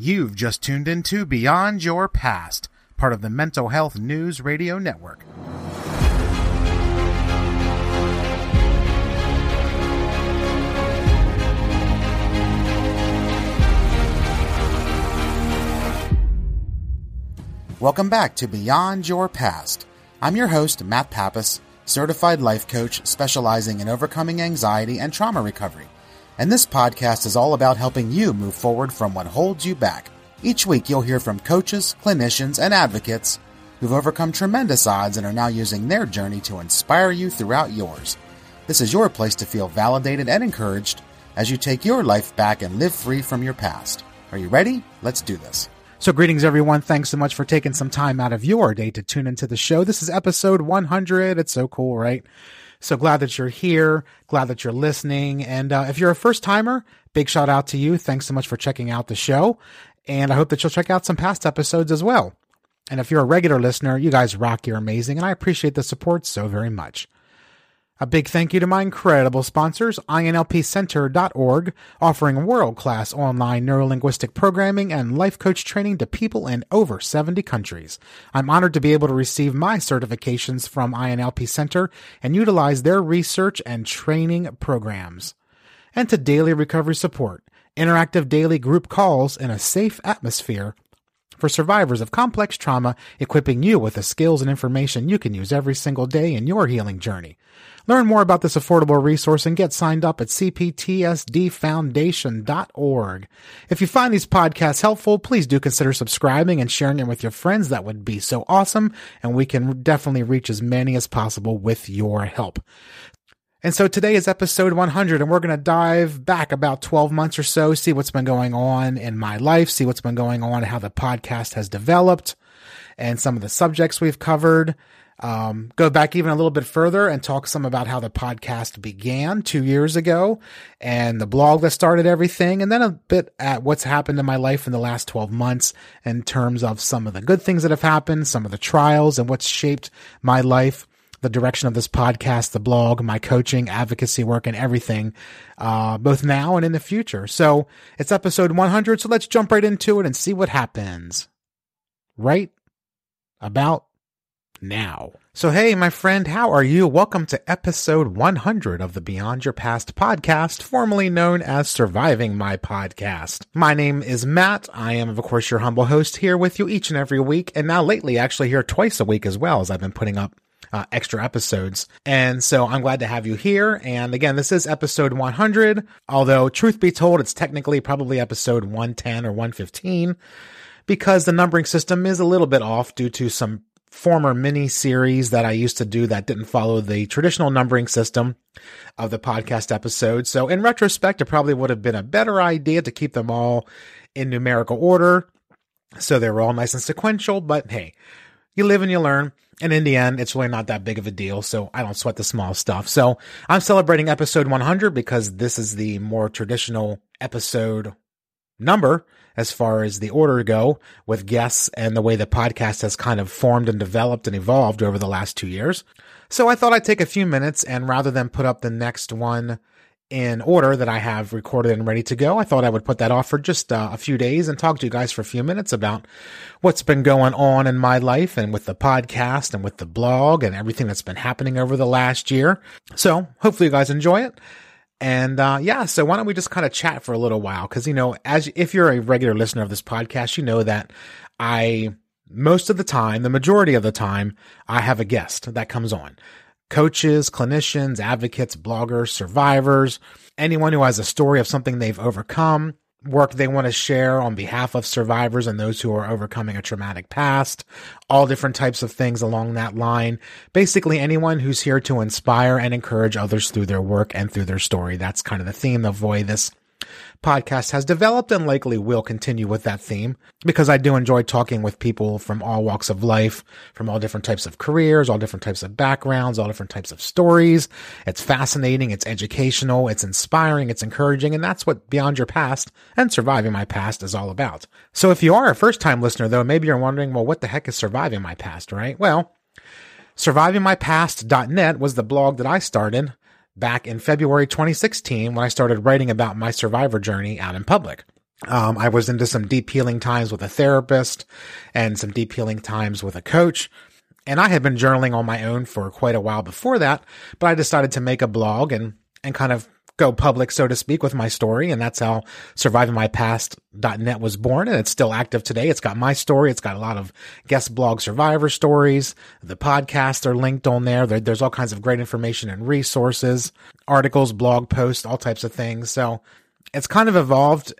You've just tuned into Beyond Your Past, part of the Mental Health News Radio Network. Welcome back to Beyond Your Past. I'm your host, Matt Pappas, certified life coach specializing in overcoming anxiety and trauma recovery. And this podcast is all about helping you move forward from what holds you back. Each week, you'll hear from coaches, clinicians, and advocates who've overcome tremendous odds and are now using their journey to inspire you throughout yours. This is your place to feel validated and encouraged as you take your life back and live free from your past. Are you ready? Let's do this. So greetings, everyone. Thanks so much for taking some time out of your day to tune into the show. This is episode 100. It's so cool, right? So glad that you're here, glad that you're listening. And if you're a first-timer, big shout out to you. Thanks so much for checking out the show. And I hope that you'll check out some past episodes as well. And if you're a regular listener, you guys rock, you're amazing, and I appreciate the support so very much. A big thank you to my incredible sponsors, INLPCenter.org, offering world-class online neurolinguistic programming and life coach training to people in over 70 countries. I'm honored to be able to receive my certifications from INLP Center and utilize their research and training programs. And to daily recovery support, interactive daily group calls in a safe atmosphere for survivors of complex trauma, equipping you with the skills and information you can use every single day in your healing journey. Learn more about this affordable resource and get signed up at CPTSDfoundation.org. If you find these podcasts helpful, please do consider subscribing and sharing it with your friends. That would be so awesome, and we can definitely reach as many as possible with your help. And so today is episode 100, and we're going to dive back about 12 months or so, see what's been going on in my life, see what's been going on, how the podcast has developed, and some of the subjects we've covered. Go back even a little bit further and talk some about how the podcast began 2 years ago and the blog that started everything, and then a bit at what's happened in my life in the last 12 months in terms of some of the good things that have happened, some of the trials, and what's shaped my life, the direction of this podcast, the blog, my coaching, advocacy work, and everything, both now and in the future. So it's episode 100, so let's jump right into it and see what happens right about now. So hey, my friend, how are you? Welcome to episode 100 of the Beyond Your Past podcast, formerly known as Surviving My Podcast. My name is Matt. I am, of course, your humble host here with you each and every week, and now lately, actually here twice a week as well, as I've been putting up extra episodes. And so I'm glad to have you here. And again, this is episode 100, although truth be told, it's technically probably episode 110 or 115 because the numbering system is a little bit off due to some former mini series that I used to do that didn't follow the traditional numbering system of the podcast episodes. So in retrospect, it probably would have been a better idea to keep them all in numerical order, so they were all nice and sequential, but hey, you live and you learn. And in the end, it's really not that big of a deal, so I don't sweat the small stuff. So I'm celebrating episode 100 because this is the more traditional episode number as far as the order go with guests and the way the podcast has kind of formed and developed and evolved over the last 2 years. So I thought I'd take a few minutes, and rather than put up the next one in order that I have recorded and ready to go, I thought I would put that off for just a few days and talk to you guys for a few minutes about what's been going on in my life and with the podcast and with the blog and everything that's been happening over the last year. So hopefully you guys enjoy it. And so why don't we just kind of chat for a little while? Because, you know, if you're a regular listener of this podcast, you know that the majority of the time, I have a guest that comes on. Coaches, clinicians, advocates, bloggers, survivors, anyone who has a story of something they've overcome, work they want to share on behalf of survivors and those who are overcoming a traumatic past, all different types of things along that line. Basically, anyone who's here to inspire and encourage others through their work and through their story. That's kind of the theme of the way this podcast has developed, and likely will continue with that theme, because I do enjoy talking with people from all walks of life, from all different types of careers, all different types of backgrounds, all different types of stories. It's fascinating, it's educational, it's inspiring, it's encouraging, and that's what Beyond Your Past and Surviving My Past is all about. So if you are a first-time listener, though, maybe you're wondering, well, what the heck is Surviving My Past, right? Well, survivingmypast.net was the blog that I started back in February 2016, when I started writing about my survivor journey out in public. I was into some deep healing times with a therapist and some deep healing times with a coach. And I had been journaling on my own for quite a while before that, but I decided to make a blog and kind of go public, so to speak, with my story. And that's how SurvivingMyPast.net was born. And it's still active today. It's got my story. It's got a lot of guest blog survivor stories. The podcasts are linked on there. There's all kinds of great information and resources, articles, blog posts, all types of things. So it's kind of evolved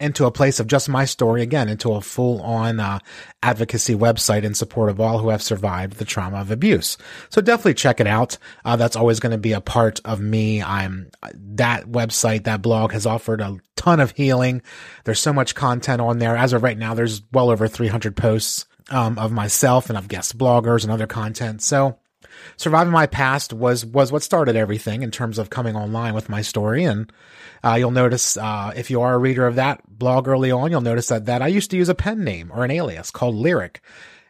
into a place of just my story, again, into a full-on advocacy website in support of all who have survived the trauma of abuse. So definitely check it out. That's always going to be a part of me. That website, that blog has offered a ton of healing. There's so much content on there. As of right now, there's well over 300 posts of myself and of guest bloggers and other content. So Surviving My Past was what started everything in terms of coming online with my story. And you'll notice if you are a reader of that blog early on, you'll notice that I used to use a pen name or an alias called Lyric.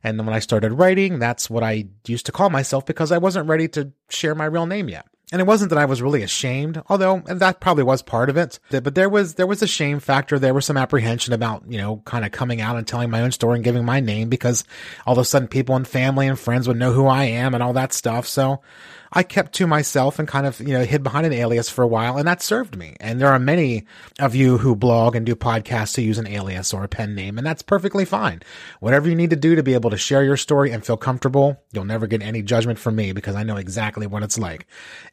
And then when I started writing, that's what I used to call myself because I wasn't ready to share my real name yet. And it wasn't that I was really ashamed, although that probably was part of it. But there was a shame factor. There was some apprehension about, kind of coming out and telling my own story and giving my name because all of a sudden people and family and friends would know who I am and all that stuff. So I kept to myself and kind of, hid behind an alias for a while, and that served me. And there are many of you who blog and do podcasts who use an alias or a pen name, and that's perfectly fine. Whatever you need to do to be able to share your story and feel comfortable, you'll never get any judgment from me because I know exactly what it's like.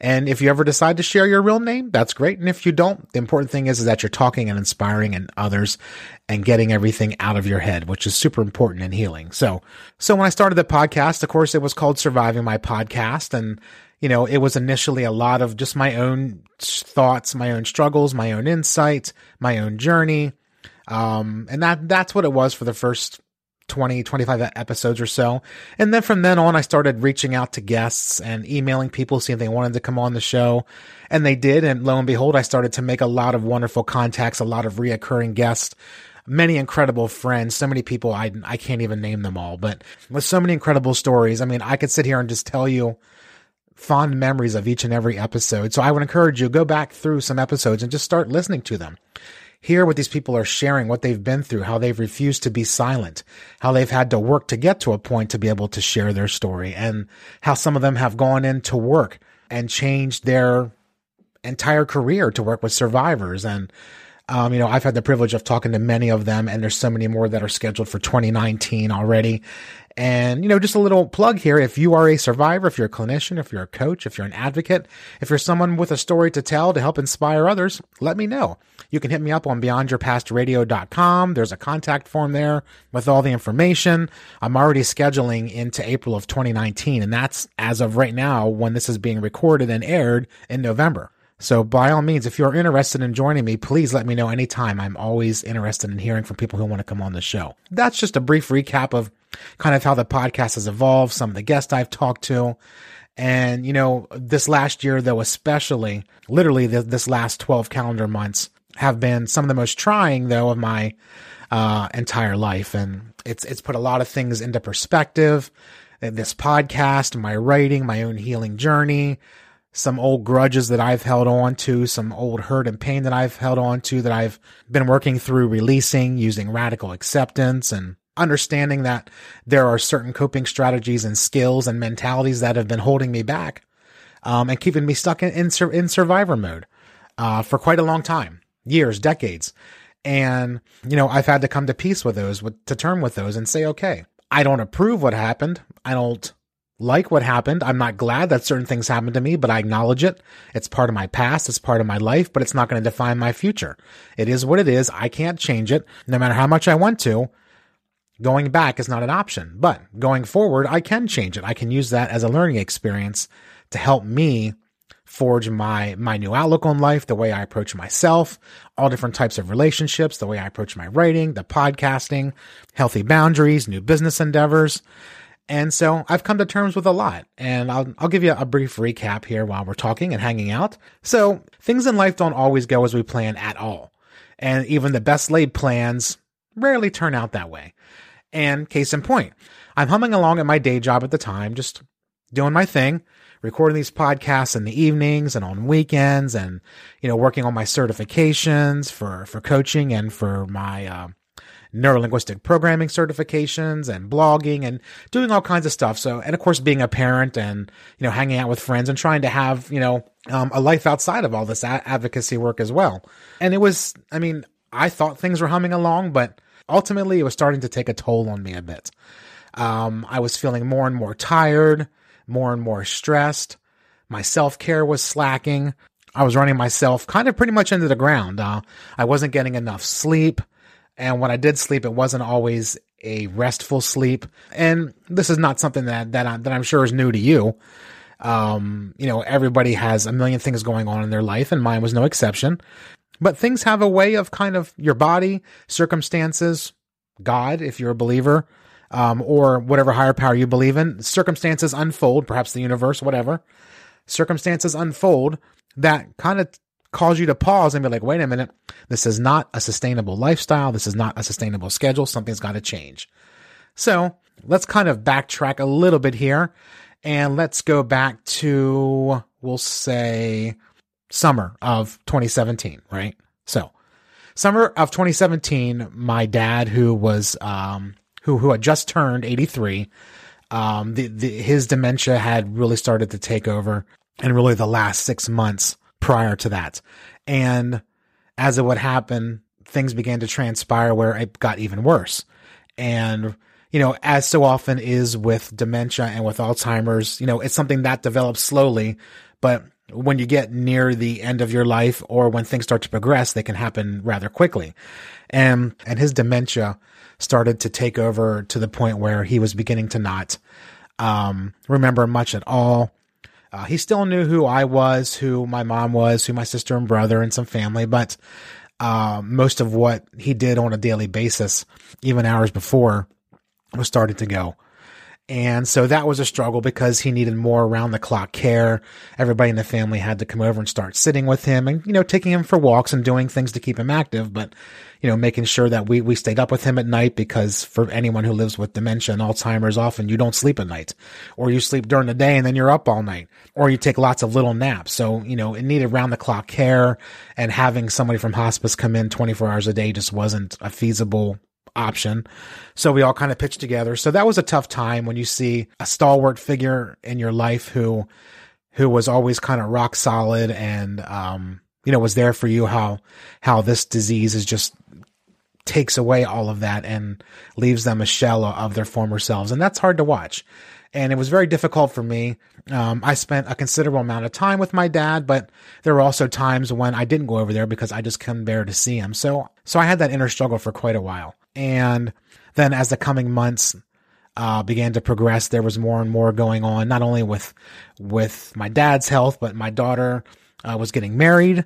And if you ever decide to share your real name, that's great. And if you don't, the important thing is that you're talking and inspiring and others and getting everything out of your head, which is super important in healing. So when I started the podcast, of course, it was called Surviving My Podcast, and it was initially a lot of just my own thoughts, my own struggles, my own insights, my own journey. And that's what it was for the first 20, 25 episodes or so. And then from then on, I started reaching out to guests and emailing people, seeing if they wanted to come on the show. And they did. And lo and behold, I started to make a lot of wonderful contacts, a lot of reoccurring guests, many incredible friends, so many people, I can't even name them all, but with so many incredible stories. I mean, I could sit here and just tell you fond memories of each and every episode. So I would encourage you, go back through some episodes and just start listening to them. Hear what these people are sharing, what they've been through, how they've refused to be silent, how they've had to work to get to a point to be able to share their story, and how some of them have gone into work and changed their entire career to work with survivors. And I've had the privilege of talking to many of them, and there's so many more that are scheduled for 2019 already. And, just a little plug here. If you are a survivor, if you're a clinician, if you're a coach, if you're an advocate, if you're someone with a story to tell to help inspire others, let me know. You can hit me up on beyondyourpastradio.com. There's a contact form there with all the information. I'm already scheduling into April of 2019, and that's as of right now when this is being recorded and aired in November. So by all means, if you're interested in joining me, please let me know anytime. I'm always interested in hearing from people who want to come on the show. That's just a brief recap of kind of how the podcast has evolved, some of the guests I've talked to. And, this last year, though, especially, literally this last 12 calendar months have been some of the most trying, though, of my entire life. And it's put a lot of things into perspective. This podcast, my writing, my own healing journey, some old grudges that I've held on to, some old hurt and pain that I've held on to that I've been working through releasing using radical acceptance and understanding that there are certain coping strategies and skills and mentalities that have been holding me back and keeping me stuck in survivor mode for quite a long time, years, decades. And, I've had to come to peace with those, to term with those and say, okay, I don't approve what happened. I don't like what happened. I'm not glad that certain things happened to me, but I acknowledge it. It's part of my past. It's part of my life, but it's not going to define my future. It is what it is. I can't change it. No matter how much I want to, going back is not an option, but going forward, I can change it. I can use that as a learning experience to help me forge my new outlook on life, the way I approach myself, all different types of relationships, the way I approach my writing, the podcasting, healthy boundaries, new business endeavors. And so I've come to terms with a lot, and I'll give you a brief recap here while we're talking and hanging out. So things in life don't always go as we plan at all. And even the best laid plans rarely turn out that way. And case in point, I'm humming along at my day job at the time, just doing my thing, recording these podcasts in the evenings and on weekends and, you know, working on my certifications for coaching and for my neurolinguistic programming certifications and blogging and doing all kinds of stuff. So, and of course, being a parent and, you know, hanging out with friends and trying to have, you know, a life outside of all this advocacy work as well. And it was, I mean, I thought things were humming along, but ultimately it was starting to take a toll on me a bit. I was feeling more and more tired, more and more stressed. My self-care was slacking. I was running myself kind of pretty much into the ground. I wasn't getting enough sleep. And when I did sleep, it wasn't always a restful sleep. And this is not something that I'm sure is new to you. You know, everybody has a million things going on in their life, and mine was no exception. But things have a way of kind of your body, circumstances, God, if you're a believer, or whatever higher power you believe in, circumstances unfold, perhaps the universe, whatever. Circumstances unfold that kind of cause you to pause and be like, wait a minute, this is not a sustainable lifestyle. This is not a sustainable schedule. Something's got to change. So let's kind of backtrack a little bit here, and let's go back to, we'll say, summer of 2017, right? So summer of 2017, my dad, who was, who had just turned 83, his dementia had really started to take over, and really the last 6 months prior to that. And as it would happen, things began to transpire where it got even worse. And, you know, as so often is with dementia and with Alzheimer's, you know, it's something that develops slowly, but when you get near the end of your life or when things start to progress, they can happen rather quickly. And his dementia started to take over to the point where he was beginning to not remember much at all. He still knew who I was, who my mom was, who my sister and brother and some family, but most of what he did on a daily basis, even hours before, was starting to go. And so that was a struggle because he needed more around the clock care. Everybody in the family had to come over and start sitting with him and, you know, taking him for walks and doing things to keep him active, but, you know, making sure that we stayed up with him at night, because for anyone who lives with dementia and Alzheimer's, often you don't sleep at night, or you sleep during the day and then you're up all night, or you take lots of little naps. So, you know, it needed round the clock care, and having somebody from hospice come in 24 hours a day just wasn't a feasible option. So we all kind of pitched together. So that was a tough time when you see a stalwart figure in your life who was always kind of rock solid and, you know, was there for you, how this disease is just takes away all of that and leaves them a shell of their former selves. And that's hard to watch. And it was very difficult for me. I spent a considerable amount of time with my dad, but there were also times when I didn't go over there because I just couldn't bear to see him. So I had that inner struggle for quite a while. And then as the coming months began to progress, there was more and more going on, not only with my dad's health, but my daughter was getting married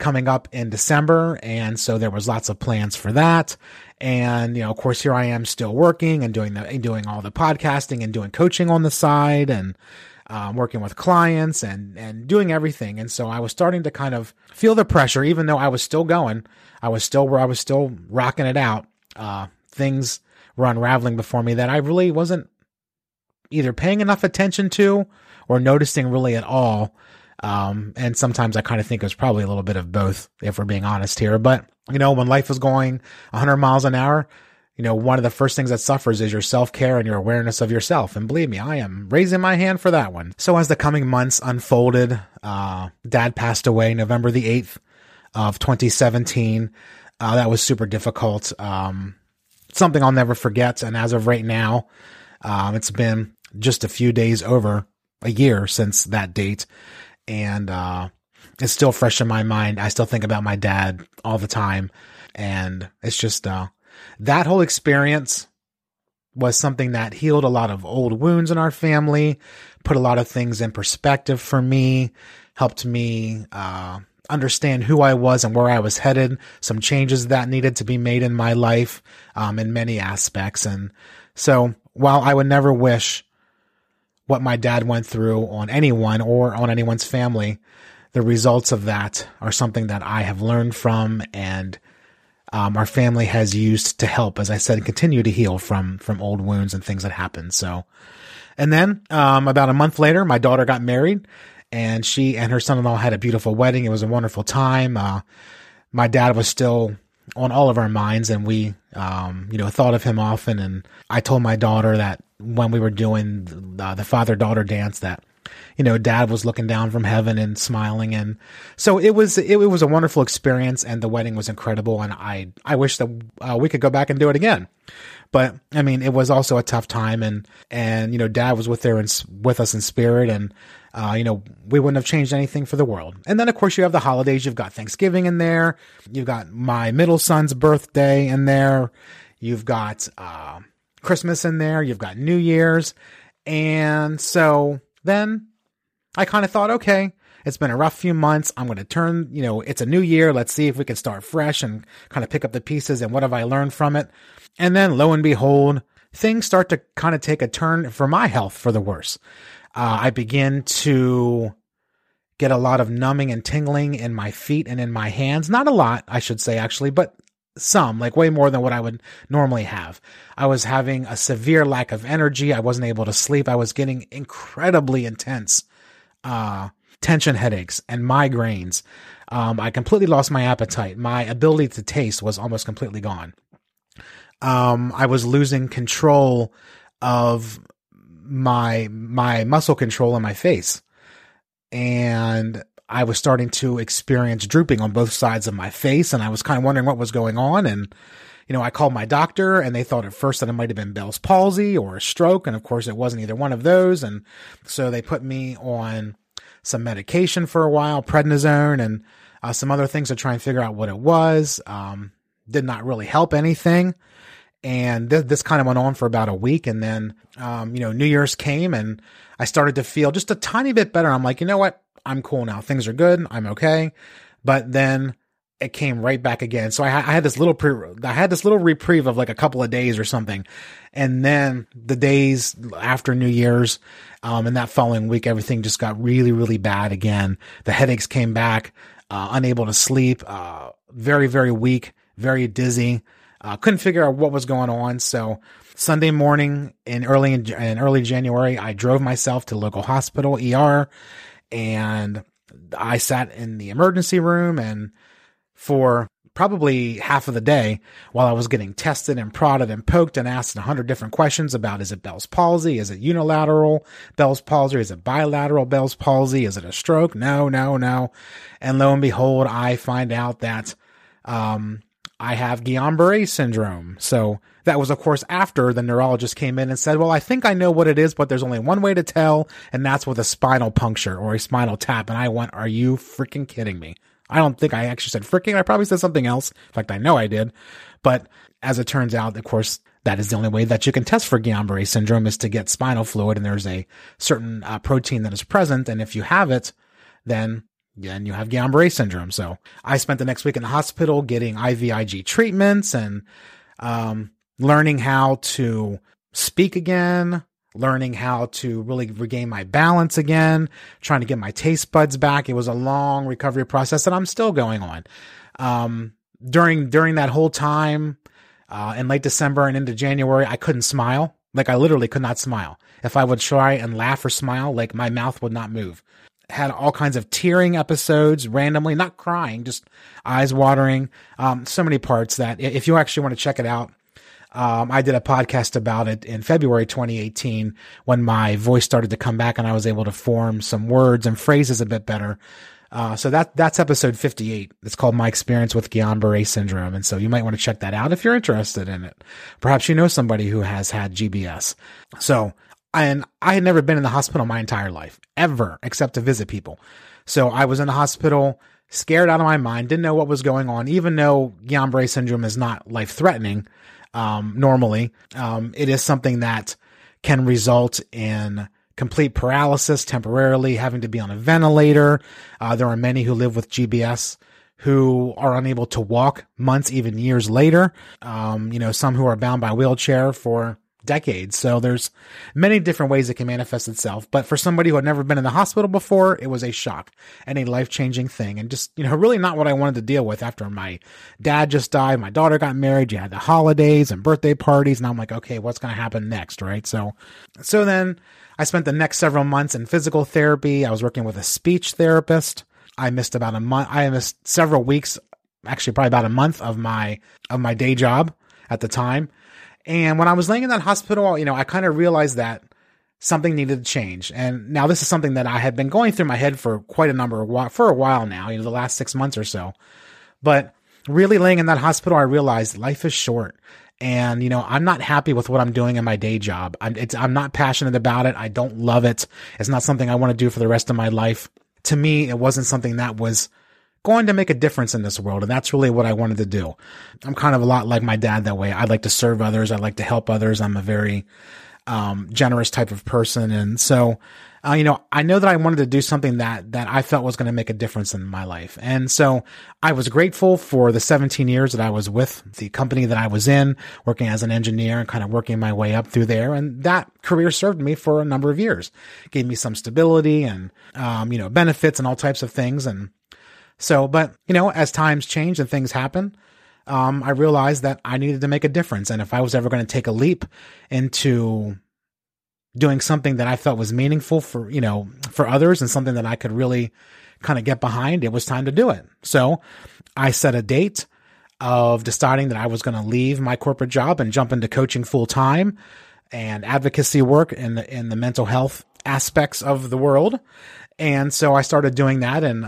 coming up in December. And so there was lots of plans for that. And, you know, of course, here I am still working and doing all the podcasting and doing coaching on the side and working with clients and doing everything. And so I was starting to kind of feel the pressure, even though I was still going, I was still rocking it out. Things were unraveling before me that I really wasn't either paying enough attention to or noticing really at all. And sometimes I kind of think it was probably a little bit of both, if we're being honest here. But, you know, when life is going 100 miles an hour, you know, one of the first things that suffers is your self-care and your awareness of yourself. And believe me, I am raising my hand for that one. So as the coming months unfolded, Dad passed away November the 8th of 2017. That was super difficult. Something I'll never forget. And as of right now, it's been just a few days over a year since that date. And it's still fresh in my mind. I still think about my dad all the time. And it's just that whole experience was something that healed a lot of old wounds in our family, put a lot of things in perspective for me, helped me understand who I was and where I was headed, some changes that needed to be made in my life in many aspects. And so while I would never wish what my dad went through on anyone or on anyone's family, the results of that are something that I have learned from and our family has used to help, as I said, continue to heal from old wounds and things that happened. So And then about a month later, my daughter got married, and she and her son-in-law had a beautiful wedding. It was a wonderful time. My dad was still on all of our minds, and we, thought of him often. And I told my daughter that when we were doing the father-daughter dance that, Dad was looking down from heaven and smiling. And so it was a wonderful experience, and the wedding was incredible. And I wish that we could go back and do it again. But I mean, it was also a tough time, and Dad was with us in spirit, and we wouldn't have changed anything for the world. And then of course you have the holidays. You've got Thanksgiving in there. You've got my middle son's birthday in there. You've got Christmas in there. You've got New Year's. And so then I kind of thought, okay, it's been a rough few months. I'm going to it's a new year. Let's see if we can start fresh and kind of pick up the pieces. And what have I learned from it? And then lo and behold, things start to kind of take a turn for my health for the worse. I begin to get a lot of numbing and tingling in my feet and in my hands. Not a lot, I should say, actually, but some, like way more than what I would normally have. I was having a severe lack of energy. I wasn't able to sleep. I was getting incredibly intense tension headaches and migraines. I completely lost my appetite. My ability to taste was almost completely gone. I was losing control of my muscle control in my face. And I was starting to experience drooping on both sides of my face, and I was kind of wondering what was going on. And, I called my doctor, and they thought at first that it might have been Bell's palsy or a stroke. And of course it wasn't either one of those. And so they put me on some medication for a while, prednisone and some other things to try and figure out what it was. Did not really help anything. And this kind of went on for about a week. And then, New Year's came, and I started to feel just a tiny bit better. I'm like, you know what? I'm cool now. Things are good. I'm okay. But then it came right back again. So I had this little reprieve of like a couple of days or something. And then the days after New Year's, and that following week, everything just got really, really bad again. The headaches came back, unable to sleep, very, very weak, very dizzy. Couldn't figure out what was going on. So Sunday morning in early January, I drove myself to the local hospital, ER, and I sat in the emergency room, and for probably half of the day while I was getting tested and prodded and poked and asked 100 different questions about, is it Bell's palsy? Is it unilateral Bell's palsy? Is it bilateral Bell's palsy? Is it a stroke? No. And lo and behold, I find out that I have Guillain-Barré syndrome. So that was, of course, after the neurologist came in and said, well, I think I know what it is, but there's only one way to tell, and that's with a spinal puncture or a spinal tap. And I went, are you freaking kidding me? I don't think I actually said freaking. I probably said something else. In fact, I know I did. But as it turns out, of course, that is the only way that you can test for Guillain-Barré syndrome is to get spinal fluid, and there's a certain protein that is present. And if you have it, then you have Guillain-Barré syndrome. So I spent the next week in the hospital getting IVIG treatments and learning how to speak again, learning how to really regain my balance again, trying to get my taste buds back. It was a long recovery process that I'm still going on. During that whole time in late December and into January, I couldn't smile. Like I literally could not smile. If I would try and laugh or smile, like my mouth would not move. Had all kinds of tearing episodes randomly, not crying, just eyes watering. So many parts that if you actually want to check it out, I did a podcast about it in February 2018 when my voice started to come back and I was able to form some words and phrases a bit better. So that's episode 58. It's called My Experience with Guillain-Barré Syndrome. And so you might want to check that out if you're interested in it. Perhaps you know somebody who has had GBS. And I had never been in the hospital my entire life, ever, except to visit people. So I was in the hospital, scared out of my mind, didn't know what was going on, even though Guillain-Barré syndrome is not life-threatening normally. It is something that can result in complete paralysis temporarily, having to be on a ventilator. There are many who live with GBS who are unable to walk months, even years later. Some who are bound by wheelchair for decades. So there's many different ways it can manifest itself. But for somebody who had never been in the hospital before, it was a shock and a life-changing thing. And just, you know, really not what I wanted to deal with after my dad just died, my daughter got married, you had the holidays and birthday parties. And I'm like, okay, what's going to happen next, right? So then I spent the next several months in physical therapy. I was working with a speech therapist. I missed several weeks, actually probably about a month of my day job at the time. And when I was laying in that hospital, you know, I kind of realized that something needed to change. And now this is something that I had been going through my head for a while now, you know, the last 6 months or so. But really laying in that hospital, I realized life is short. And, you know, I'm not happy with what I'm doing in my day job. I'm not passionate about it. I don't love it. It's not something I want to do for the rest of my life. To me, it wasn't something that was going to make a difference in this world. And that's really what I wanted to do. I'm kind of a lot like my dad that way. I like to serve others. I like to help others. I'm a very generous type of person. And so, you know, I know that I wanted to do something that I felt was going to make a difference in my life. And so I was grateful for the 17 years that I was with the company that I was in, working as an engineer and kind of working my way up through there. And that career served me for a number of years, it gave me some stability and, you know, benefits and all types of things. And so, but, you know, as times change and things happen, I realized that I needed to make a difference. And if I was ever going to take a leap into doing something that I felt was meaningful for, you know, for others and something that I could really kind of get behind, it was time to do it. So I set a date of deciding that I was going to leave my corporate job and jump into coaching full time and advocacy work in the mental health aspects of the world. And so I started doing that, and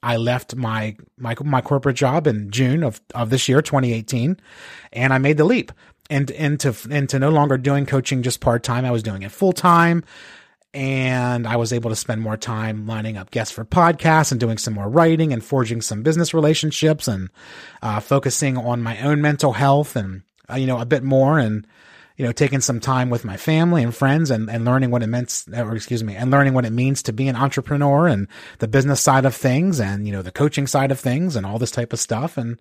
I left my corporate job in June of this year, 2018, and I made the leap into no longer doing coaching just part-time. I was doing it full-time, and I was able to spend more time lining up guests for podcasts and doing some more writing and forging some business relationships and focusing on my own mental health and, you know, a bit more, and you know, taking some time with my family and friends and learning what it meant, and learning what it means to be an entrepreneur and the business side of things and, you know, the coaching side of things and all this type of stuff. And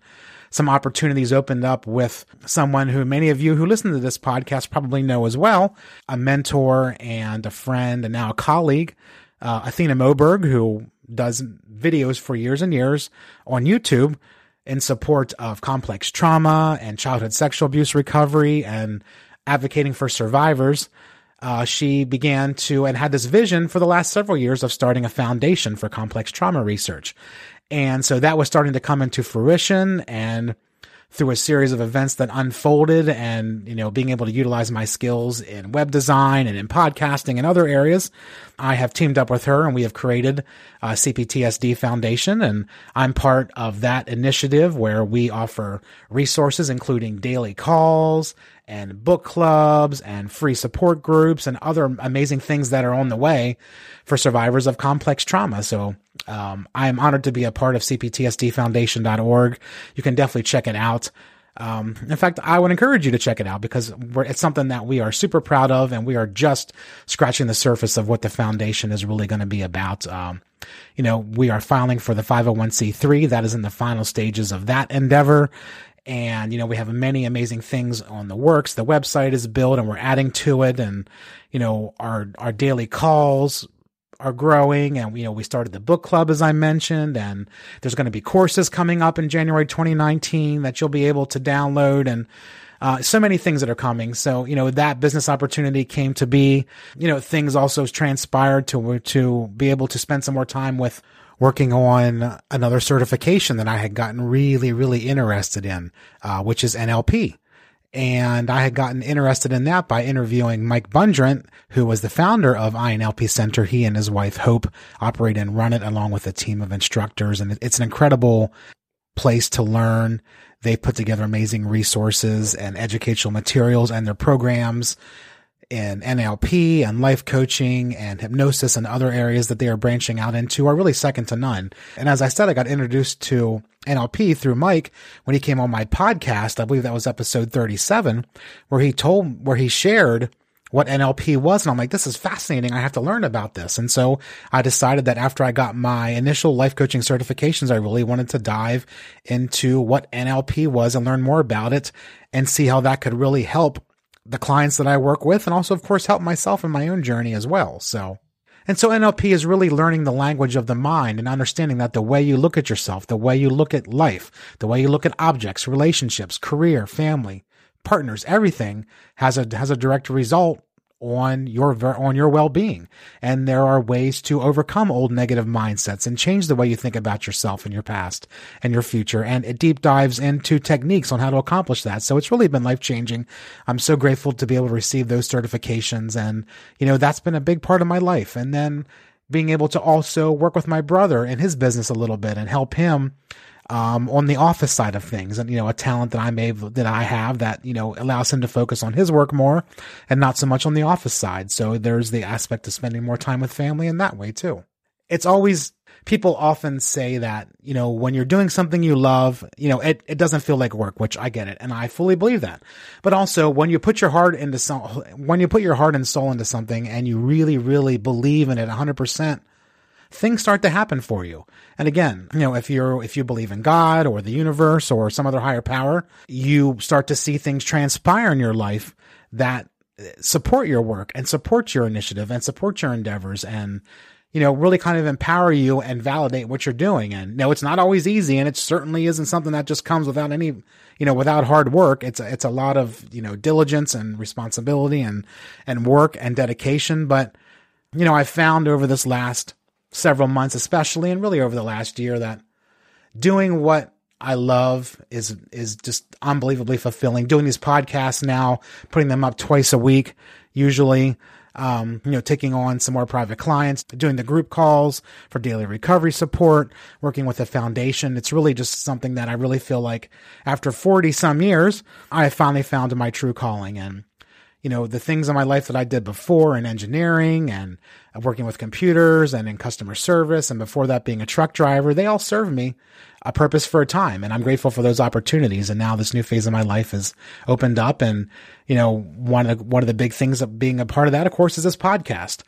some opportunities opened up with someone who many of you who listen to this podcast probably know as well, a mentor and a friend and now a colleague, Athena Moberg, who does videos for years and years on YouTube in support of complex trauma and childhood sexual abuse recovery and advocating for survivors. She began to and had this vision for the last several years of starting a foundation for complex trauma research. And so that was starting to come into fruition, and through a series of events that unfolded and, you know, being able to utilize my skills in web design and in podcasting and other areas, I have teamed up with her and we have created CPTSD Foundation. And I'm part of that initiative where we offer resources, including daily calls and book clubs and free support groups and other amazing things that are on the way for survivors of complex trauma. So I'm honored to be a part of CPTSDfoundation.org. You can definitely check it out. In fact, I would encourage you to check it out because it's something that we are super proud of, and we are just scratching the surface of what the foundation is really going to be about. You know, we are filing for the 501c3. That is in the final stages of that endeavor. And, you know, we have many amazing things on the works. The website is built and we're adding to it. And, you know, our daily calls are growing, and, you know, we started the book club, as I mentioned, and there's going to be courses coming up in January 2019 that you'll be able to download, and so many things that are coming. So, you know, that business opportunity came to be, you know, things also transpired to be able to spend some more time with working on another certification that I had gotten really, really interested in, which is NLP. And I had gotten interested in that by interviewing Mike Bundrent, who was the founder of INLP Center. He and his wife, Hope, operate and run it along with a team of instructors. And it's an incredible place to learn. They put together amazing resources and educational materials, and their programs in NLP and life coaching and hypnosis and other areas that they are branching out into are really second to none. And as I said, I got introduced to NLP through Mike when he came on my podcast. I believe that was episode 37, where he shared what NLP was. And I'm like, this is fascinating. I have to learn about this. And so I decided that after I got my initial life coaching certifications, I really wanted to dive into what NLP was and learn more about it and see how that could really help the clients that I work with, and also, of course, help myself in my own journey as well. So NLP is really learning the language of the mind and understanding that the way you look at yourself, the way you look at life, the way you look at objects, relationships, career, family, partners, everything has a direct result on your well-being. And there are ways to overcome old negative mindsets and change the way you think about yourself and your past and your future. And it deep dives into techniques on how to accomplish that. So it's really been life-changing. I'm so grateful to be able to receive those certifications. And, you know, that's been a big part of my life. And then being able to also work with my brother and his business a little bit and help him on the office side of things, and, you know, a talent that I have that, you know, allows him to focus on his work more and not so much on the office side. So there's the aspect of spending more time with family in that way too. It's always, people often say that, you know, when you're doing something you love, you know, it doesn't feel like work, which I get it. And I fully believe that. But also when you put your heart into when you put your heart and soul into something and you really, really believe in it 100%, things start to happen for you. And again, you know, if you believe in God or the universe or some other higher power, you start to see things transpire in your life that support your work and support your initiative and support your endeavors and, you know, really kind of empower you and validate what you're doing. And no, it's not always easy. And it certainly isn't something that just comes without any, you know, without hard work. It's a lot of, you know, diligence and responsibility and work and dedication. But, you know, I found over this last several months, especially, and really over the last year, that doing what I love is just unbelievably fulfilling. Doing these podcasts now, putting them up twice a week, usually, you know, taking on some more private clients, doing the group calls for daily recovery support, working with the foundation. It's really just something that I really feel like after 40 some years, I finally found my true calling. And, you know, the things in my life that I did before in engineering and working with computers and in customer service, and before that being a truck driver, they all served me a purpose for a time. And I'm grateful for those opportunities. And now this new phase of my life has opened up. And, you know, one of the big things of being a part of that, of course, is this podcast.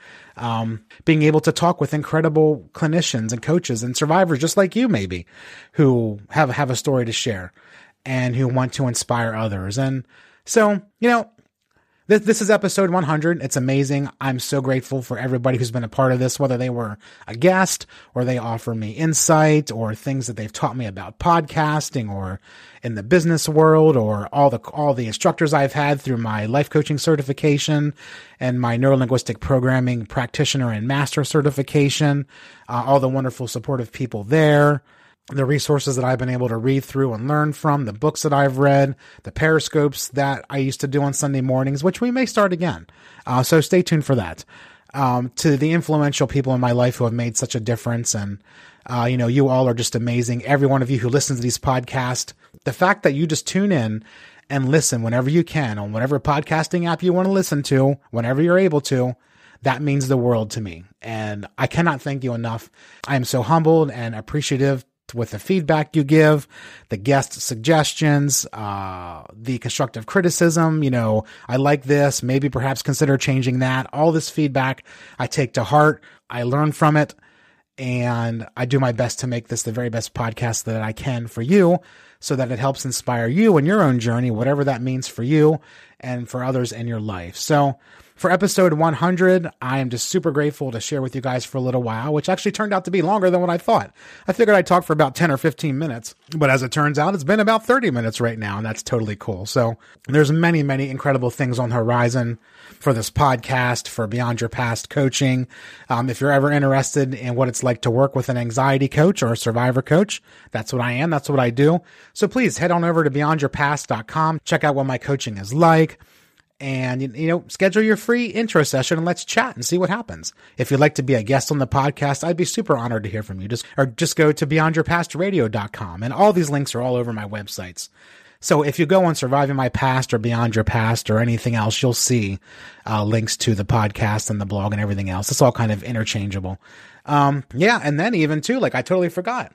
Being able to talk with incredible clinicians and coaches and survivors, just like you, maybe, who have a story to share and who want to inspire others. And so, you know, this is episode 100. It's amazing. I'm so grateful for everybody who's been a part of this, whether they were a guest or they offer me insight or things that they've taught me about podcasting or in the business world, or all the instructors I've had through my life coaching certification and my neurolinguistic programming practitioner and master certification, all the wonderful supportive people there. The resources that I've been able to read through and learn from, the books that I've read, the Periscopes that I used to do on Sunday mornings, which we may start again. So stay tuned for that. To the influential people in my life who have made such a difference. And, you know, you all are just amazing. Every one of you who listens to these podcasts, the fact that you just tune in and listen whenever you can on whatever podcasting app you want to listen to, whenever you're able to, that means the world to me. And I cannot thank you enough. I am so humbled and appreciative with the feedback you give, the guest suggestions, the constructive criticism, you know, I like this, maybe perhaps consider changing that. All this feedback I take to heart, I learn from it, and I do my best to make this the very best podcast that I can for you so that it helps inspire you in your own journey, whatever that means for you and for others in your life. So for episode 100, I am just super grateful to share with you guys for a little while, which actually turned out to be longer than what I thought. I figured I'd talk for about 10 or 15 minutes, but as it turns out, it's been about 30 minutes right now, and that's totally cool. So there's many, many incredible things on the horizon for this podcast, for Beyond Your Past coaching. If you're ever interested in what it's like to work with an anxiety coach or a survivor coach, that's what I am. That's what I do. So please head on over to beyondyourpast.com. Check out what my coaching is like. And, you know, schedule your free intro session and let's chat and see what happens. If you'd like to be a guest on the podcast, I'd be super honored to hear from you. Just go to beyondyourpastradio.com, and all these links are all over my websites. So if you go on Surviving My Past or Beyond Your Past or anything else, you'll see links to the podcast and the blog and everything else. It's all kind of interchangeable. Yeah. And then even too, like I totally forgot.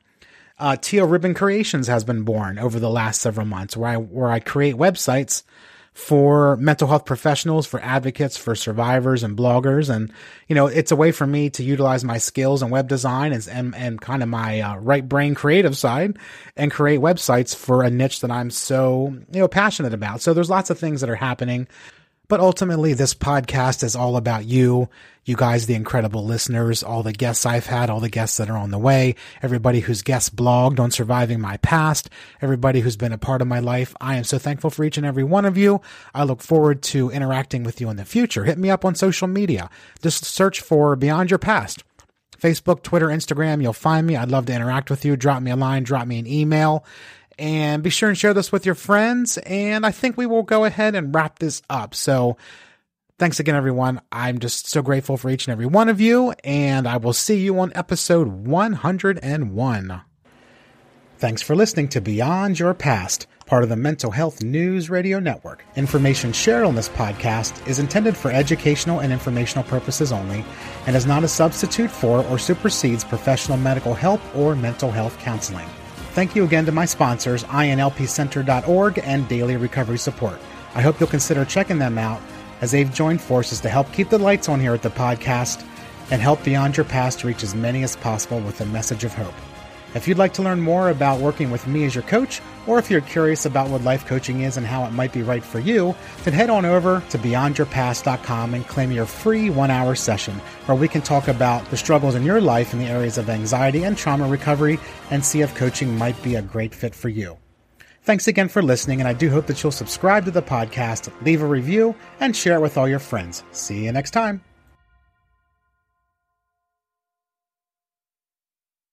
Teal Ribbon Creations has been born over the last several months where I create websites for mental health professionals, for advocates, for survivors and bloggers. And, you know, it's a way for me to utilize my skills in web design and kind of my right brain creative side and create websites for a niche that I'm so, you know, passionate about. So there's lots of things that are happening. But ultimately, this podcast is all about you guys, the incredible listeners, all the guests I've had, all the guests that are on the way, everybody who's guest blogged on Surviving My Past, everybody who's been a part of my life. I am so thankful for each and every one of you. I look forward to interacting with you in the future. Hit me up on social media. Just search for Beyond Your Past. Facebook, Twitter, Instagram, you'll find me. I'd love to interact with you. Drop me a line, drop me an email, and be sure and share this with your friends. And I think we will go ahead and wrap this up. So thanks again, everyone. I'm just so grateful for each and every one of you, and I will see you on episode 101. Thanks for listening to Beyond Your Past, part of the Mental Health News Radio Network. Information shared on this podcast is intended for educational and informational purposes only and is not a substitute for or supersedes professional medical help or mental health counseling. Thank you again to my sponsors, INLP Center.org and Daily Recovery Support. I hope you'll consider checking them out as they've joined forces to help keep the lights on here at the podcast and help Beyond Your Past reach as many as possible with a message of hope. If you'd like to learn more about working with me as your coach, or if you're curious about what life coaching is and how it might be right for you, then head on over to beyondyourpast.com and claim your free 1-hour session where we can talk about the struggles in your life in the areas of anxiety and trauma recovery and see if coaching might be a great fit for you. Thanks again for listening, and I do hope that you'll subscribe to the podcast, leave a review, and share it with all your friends. See you next time.